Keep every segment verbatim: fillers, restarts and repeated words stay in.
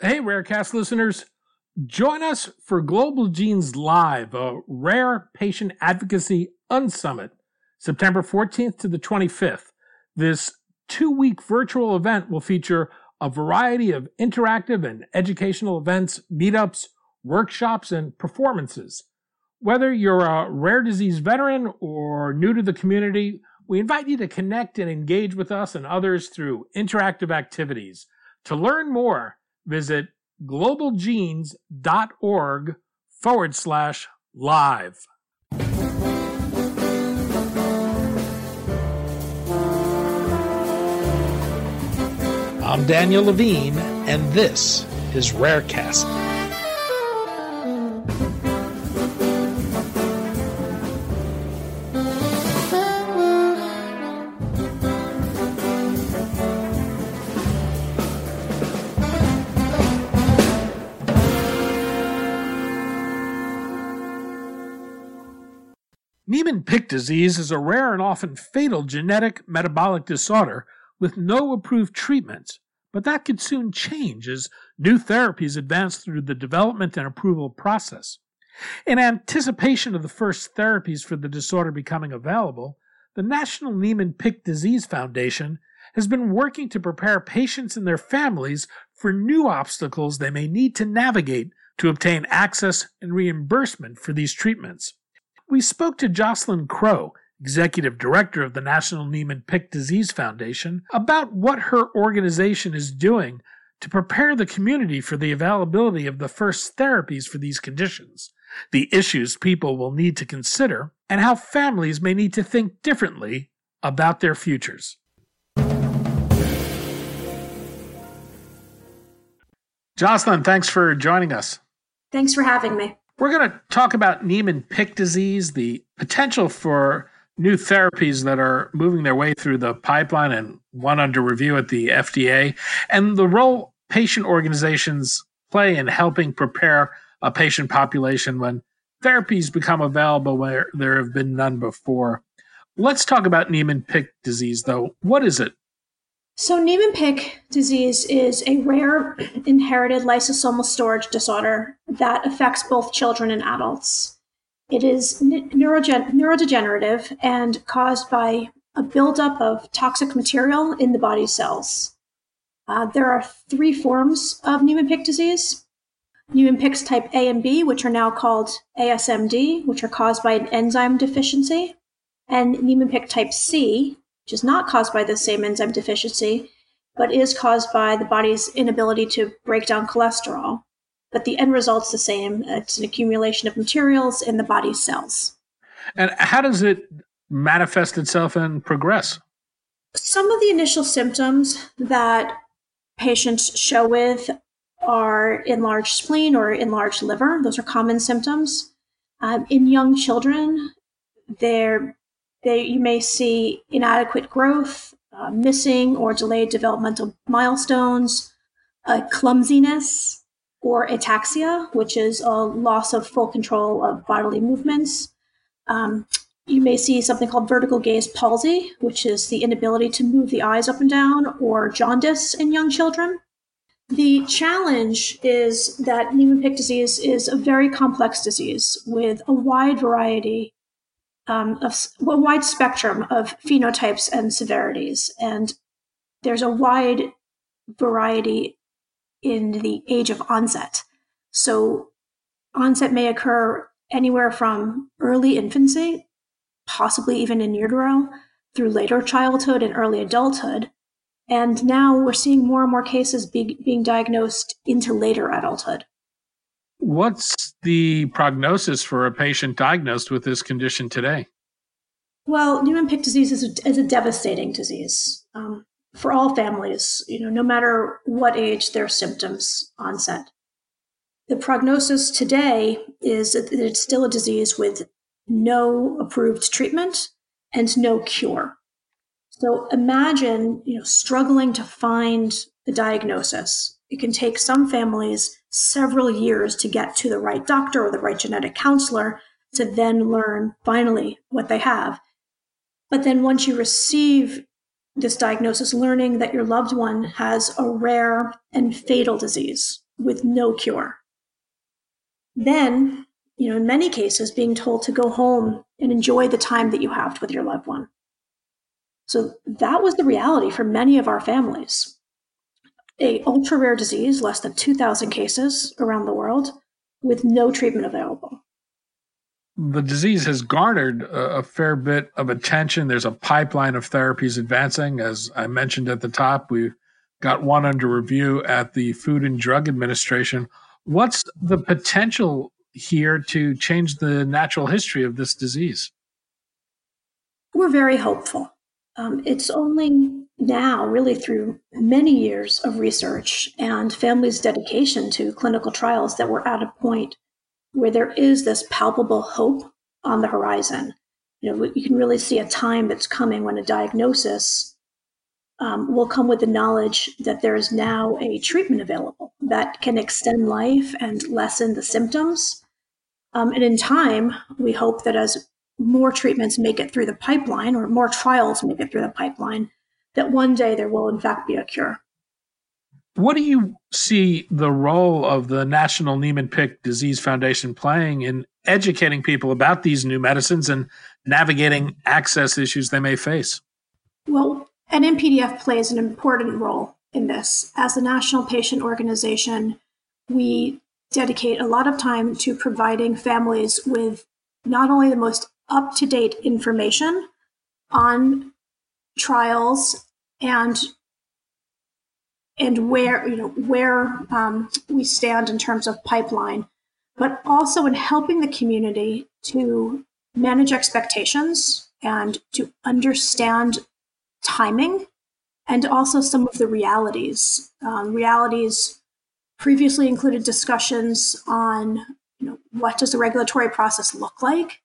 Hey, RareCast listeners, join us for Global Genes Live, a rare patient advocacy unsummit, September fourteenth to the twenty-fifth. This two-week virtual event will feature a variety of interactive and educational events, meetups, workshops, and performances. Whether you're a rare disease veteran or new to the community, we invite you to connect and engage with us and others through interactive activities. To learn more, visit GlobalGenes.org forward slash live. I'm Daniel Levine, and this is RareCast. Niemann-Pick disease is a rare and often fatal genetic metabolic disorder with no approved treatments, but that could soon change as new therapies advance through the development and approval process. In anticipation of the first therapies for the disorder becoming available, the National Niemann-Pick Disease Foundation has been working to prepare patients and their families for new obstacles they may need to navigate to obtain access and reimbursement for these treatments. We spoke to Joslyn Crowe, Executive Director of the National Niemann-Pick Disease Foundation, about what her organization is doing to prepare the community for the availability of the first therapies for these conditions, the issues people will need to consider, and how families may need to think differently about their futures. Joslyn, thanks for joining us. Thanks for having me. We're going to talk about Niemann-Pick disease, the potential for new therapies that are moving their way through the pipeline and one under review at the F D A, and the role patient organizations play in helping prepare a patient population when therapies become available where there have been none before. Let's talk about Niemann-Pick disease, though. What is it? So Niemann-Pick disease is a rare inherited lysosomal storage disorder that affects both children and adults. It is neurogen- neurodegenerative and caused by a buildup of toxic material in the body's cells. Uh, there are three forms of Niemann-Pick disease. Niemann-Pick's type A and B, which are now called A S M D, which are caused by an enzyme deficiency, and Niemann-Pick type C, which is not caused by the same enzyme deficiency, but is caused by the body's inability to break down cholesterol. But the end result's the same. It's an accumulation of materials in the body's cells. And how does it manifest itself and progress? Some of the initial symptoms that patients show with are enlarged spleen or enlarged liver. Those are common symptoms. Um, in young children, they're They, you may see inadequate growth, uh, missing or delayed developmental milestones, uh, clumsiness, or ataxia, which is a loss of full control of bodily movements. Um, you may see something called vertical gaze palsy, which is the inability to move the eyes up and down, or jaundice in young children. The challenge is that Niemann-Pick disease is a very complex disease with a wide variety Um, of a wide spectrum of phenotypes and severities. And there's a wide variety in the age of onset. So onset may occur anywhere from early infancy, possibly even in utero, through later childhood and early adulthood. And now we're seeing more and more cases be, being diagnosed into later adulthood. What's the prognosis for a patient diagnosed with this condition today? Well, Niemann-Pick disease is a, is a devastating disease um, for all families, you know, no matter what age their symptoms onset. The prognosis today is that it's still a disease with no approved treatment and no cure. So imagine, you know, struggling to find the diagnosis. It can take some families several years to get to the right doctor or the right genetic counselor to then learn finally what they have. But then once you receive this diagnosis, learning that your loved one has a rare and fatal disease with no cure. Then, you know, in many cases, being told to go home and enjoy the time that you have with your loved one. So that was the reality for many of our families. A ultra rare disease, less than two thousand cases around the world, with no treatment available. The disease has garnered a, a fair bit of attention. There's a pipeline of therapies advancing. As I mentioned at the top, we've got one under review at the Food and Drug Administration. What's the potential here to change the natural history of this disease? We're very hopeful. Um, it's only now, really through many years of research and families' dedication to clinical trials, that we're at a point where there is this palpable hope on the horizon. You know, you can really see a time that's coming when a diagnosis um, will come with the knowledge that there is now a treatment available that can extend life and lessen the symptoms. Um, and in time, we hope that as more treatments make it through the pipeline, or more trials make it through the pipeline, that one day there will in fact be a cure. What do you see the role of the National Niemann-Pick Disease Foundation playing in educating people about these new medicines and navigating access issues they may face? Well, N M P D F plays an important role in this. As a national patient organization, we dedicate a lot of time to providing families with not only the most up-to-date information on trials and and where, you know, where um, we stand in terms of pipeline, but also in helping the community to manage expectations and to understand timing, and also some of the realities. Um, realities previously included discussions on, you know, what does the regulatory process look like,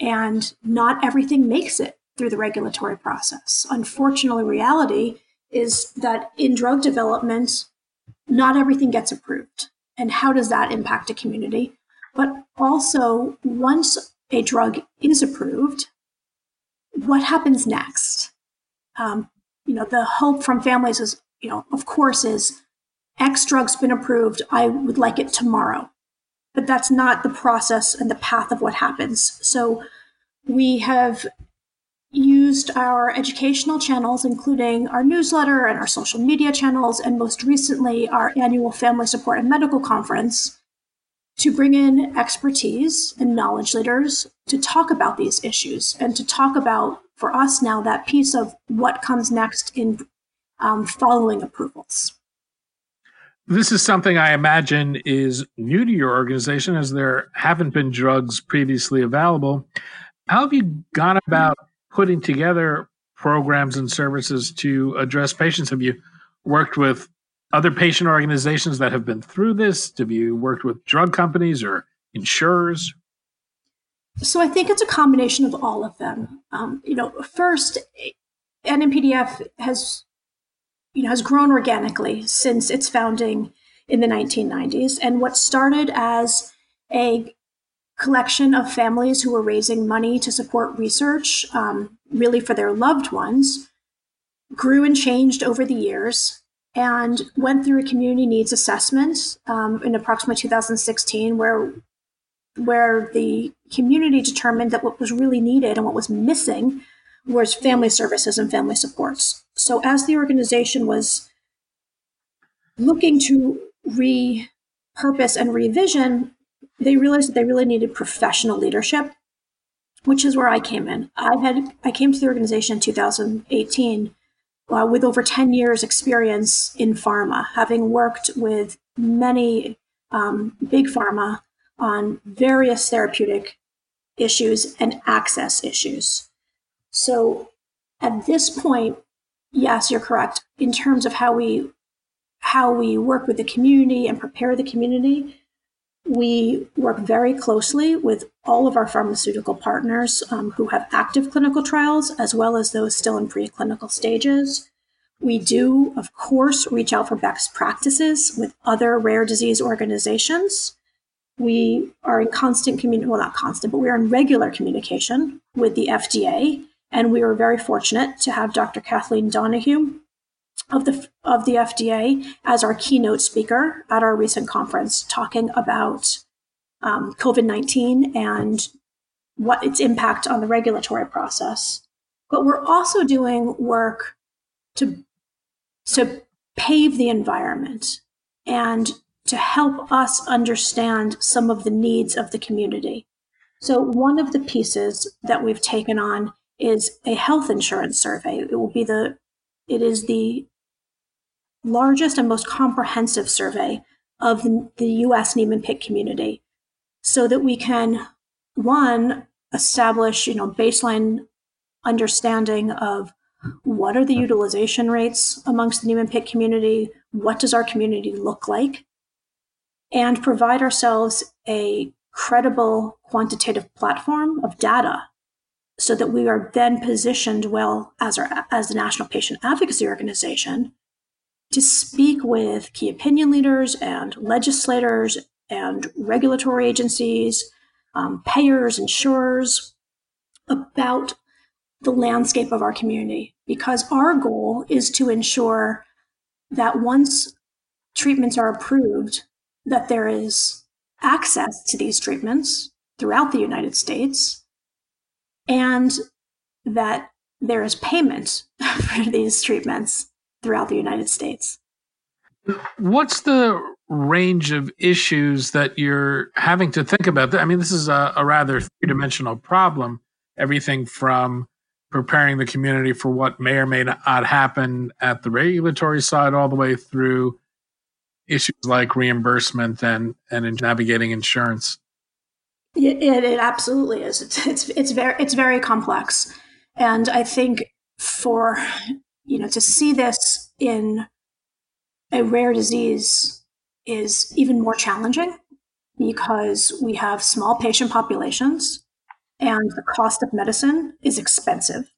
and not everything makes it through the regulatory process. Unfortunately, reality is that in drug development, not everything gets approved. And how does that impact a community? But also, once a drug is approved, what happens next? Um, you know, the hope from families is, you know, of course, is X drug's been approved, I would like it tomorrow. But that's not the process and the path of what happens. So we have used our educational channels, including our newsletter and our social media channels, and most recently our annual Family Support and Medical Conference, to bring in expertise and knowledge leaders to talk about these issues, and to talk about, for us now, that piece of what comes next in um, following approvals. This is something I imagine is new to your organization, as there haven't been drugs previously available. How have you gone about putting together programs and services to address patients? Have you worked with other patient organizations that have been through this? Have you worked with drug companies or insurers? So I think it's a combination of all of them. Um, you know, first, N M P D F has, you know, has grown organically since its founding in the nineteen nineties. And what started as a collection of families who were raising money to support research, um, really for their loved ones, grew and changed over the years, and went through a community needs assessment um, in approximately two thousand sixteen, where, where the community determined that what was really needed and what was missing was family services and family supports. So as the organization was looking to repurpose and revision, they realized that they really needed professional leadership, which is where I came in. I had I came to the organization in two thousand eighteen uh, with over ten years experience in pharma, having worked with many um, big pharma on various therapeutic issues and access issues. So at this point, yes, you're correct. In terms of how we how we work with the community and prepare the community, we work very closely with all of our pharmaceutical partners um, who have active clinical trials, as well as those still in preclinical stages. We do, of course, reach out for best practices with other rare disease organizations. We are in constant communication, well, not constant, but we are in regular communication with the F D A. And we were very fortunate to have Doctor Kathleen Donahue of the of the F D A as our keynote speaker at our recent conference, talking about um, COVID nineteen and what its impact on the regulatory process. But we're also doing work to to pave the environment and to help us understand some of the needs of the community. So one of the pieces that we've taken on is a health insurance survey. It will be the, it is the largest and most comprehensive survey of the U S Niemann-Pick community, so that we can, one, establish, you know, baseline understanding of what are the utilization rates amongst the Niemann-Pick community, what does our community look like, and provide ourselves a credible quantitative platform of data, so that we are then positioned well as our as the National Patient Advocacy Organization to speak with key opinion leaders and legislators and regulatory agencies, um, payers, insurers, about the landscape of our community. Because our goal is to ensure that once treatments are approved, that there is access to these treatments throughout the United States, and that there is payment for these treatments throughout the United States. What's the range of issues that you're having to think about? I mean, this is a, a rather three-dimensional problem, everything from preparing the community for what may or may not happen at the regulatory side, all the way through issues like reimbursement and, and navigating insurance. It, it, it absolutely is. It's, it's it's very it's very complex, and I think for you know to see this in a rare disease is even more challenging, because we have small patient populations, and the cost of medicine is expensive.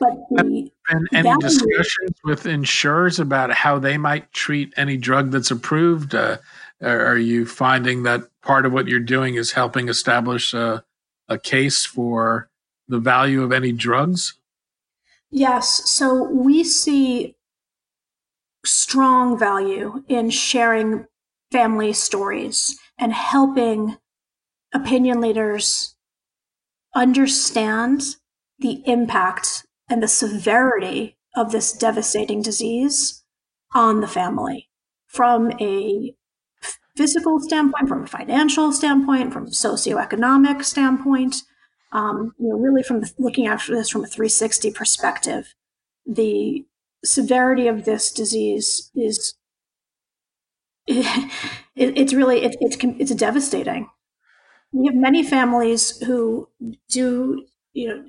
But the and any value, discussions with insurers about how they might treat any drug that's approved? Uh, Are you finding that part of what you're doing is helping establish a, a case for the value of any drugs? Yes. So we see strong value in sharing family stories and helping opinion leaders understand the impact and the severity of this devastating disease on the family, from a physical standpoint, from a financial standpoint, from a socioeconomic standpoint, um, you know, really from the, looking at this from a three sixty perspective. The severity of this disease is, it, it's really, it, it's, it's devastating. We have many families who do, you know,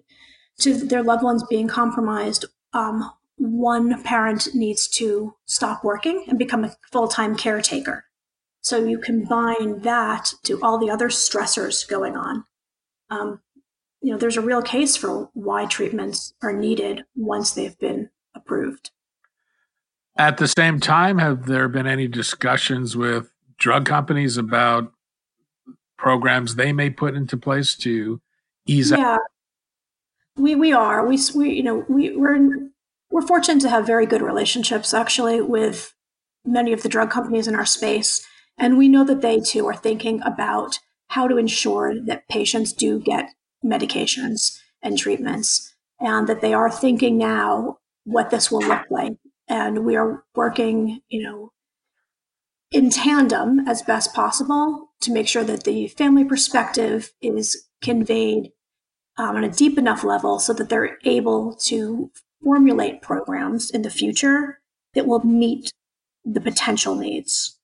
to their loved ones being compromised, um, one parent needs to stop working and become a full-time caretaker. So you combine that to all the other stressors going on. Um, you know, there's a real case for why treatments are needed once they've been approved. At the same time, have there been any discussions with drug companies about programs they may put into place to ease yeah. out? Yeah, we we are we we you know we we're in, we're fortunate to have very good relationships, actually, with many of the drug companies in our space. And we know that they, too, are thinking about how to ensure that patients do get medications and treatments, and that they are thinking now what this will look like. And we are working, you know, in tandem as best possible to make sure that the family perspective is conveyed um, on a deep enough level so that they're able to formulate programs in the future that will meet the potential needs.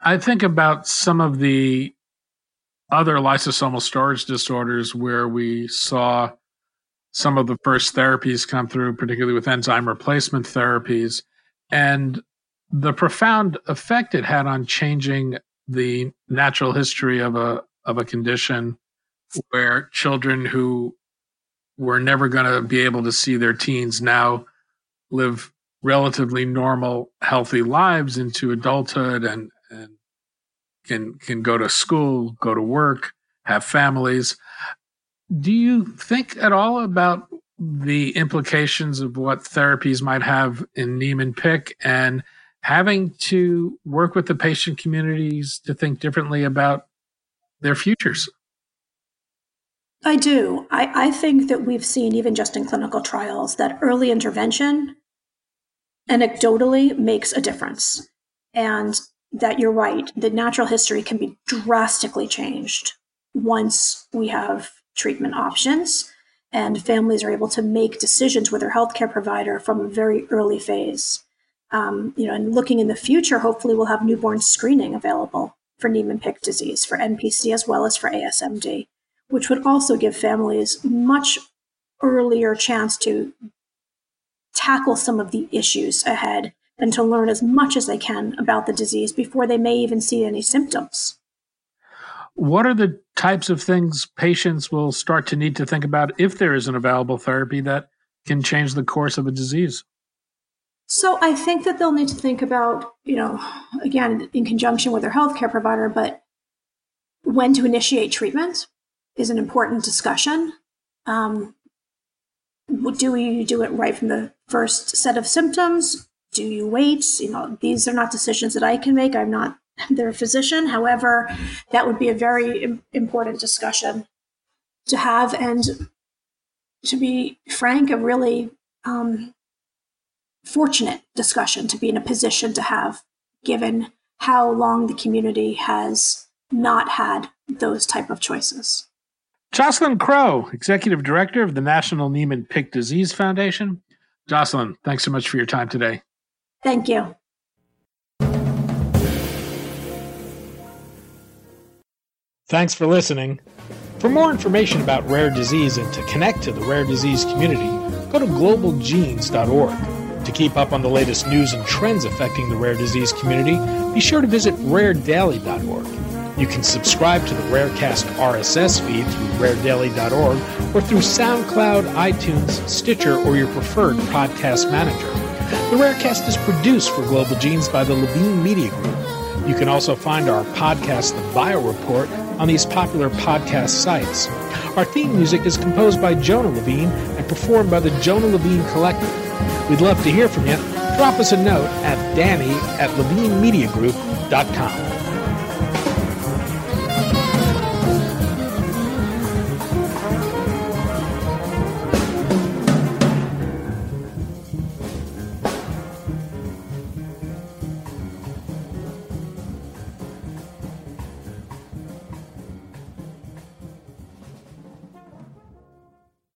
I think about some of the other lysosomal storage disorders where we saw some of the first therapies come through, particularly with enzyme replacement therapies, and the profound effect it had on changing the natural history of a of a condition where children who were never going to be able to see their teens now live relatively normal, healthy lives into adulthood, and and can can go to school, go to work, have families. Do you think at all about the implications of what therapies might have in Niemann-Pick and having to work with the patient communities to think differently about their futures? I do. I, I think that we've seen, even just in clinical trials, that early intervention anecdotally makes a difference. And that you're right, the natural history can be drastically changed once we have treatment options and families are able to make decisions with their healthcare provider from a very early phase. Um, you know, and looking in the future, hopefully we'll have newborn screening available for Niemann-Pick disease, for N P C as well as for A S M D, which would also give families much earlier chance to tackle some of the issues ahead and to learn as much as they can about the disease before they may even see any symptoms. What are the types of things patients will start to need to think about if there is an available therapy that can change the course of a disease? So I think that they'll need to think about, you know, again, in conjunction with their healthcare provider, but when to initiate treatment is an important discussion. Um, do you do it right from the first set of symptoms? Do you wait? You know, these are not decisions that I can make. I'm not their physician. However, that would be a very important discussion to have, and to be frank, a really um, fortunate discussion to be in a position to have, given how long the community has not had those type of choices. Joslyn Crowe, Executive Director of the National Niemann-Pick Disease Foundation. Joslyn, thanks so much for your time today. Thank you. Thanks for listening. For more information about rare disease and to connect to the rare disease community, go to global genes dot org. To keep up on the latest news and trends affecting the rare disease community, be sure to visit rare daily dot org. You can subscribe to the RareCast R S S feed through rare daily dot org or through SoundCloud, iTunes, Stitcher, or your preferred podcast manager. The RareCast is produced for Global Genes by the Levine Media Group. You can also find our podcast, The Bio Report, on these popular podcast sites. Our theme music is composed by Jonah Levine and performed by the Jonah Levine Collective. We'd love to hear from you. Drop us a note at danny at levine media group dot com.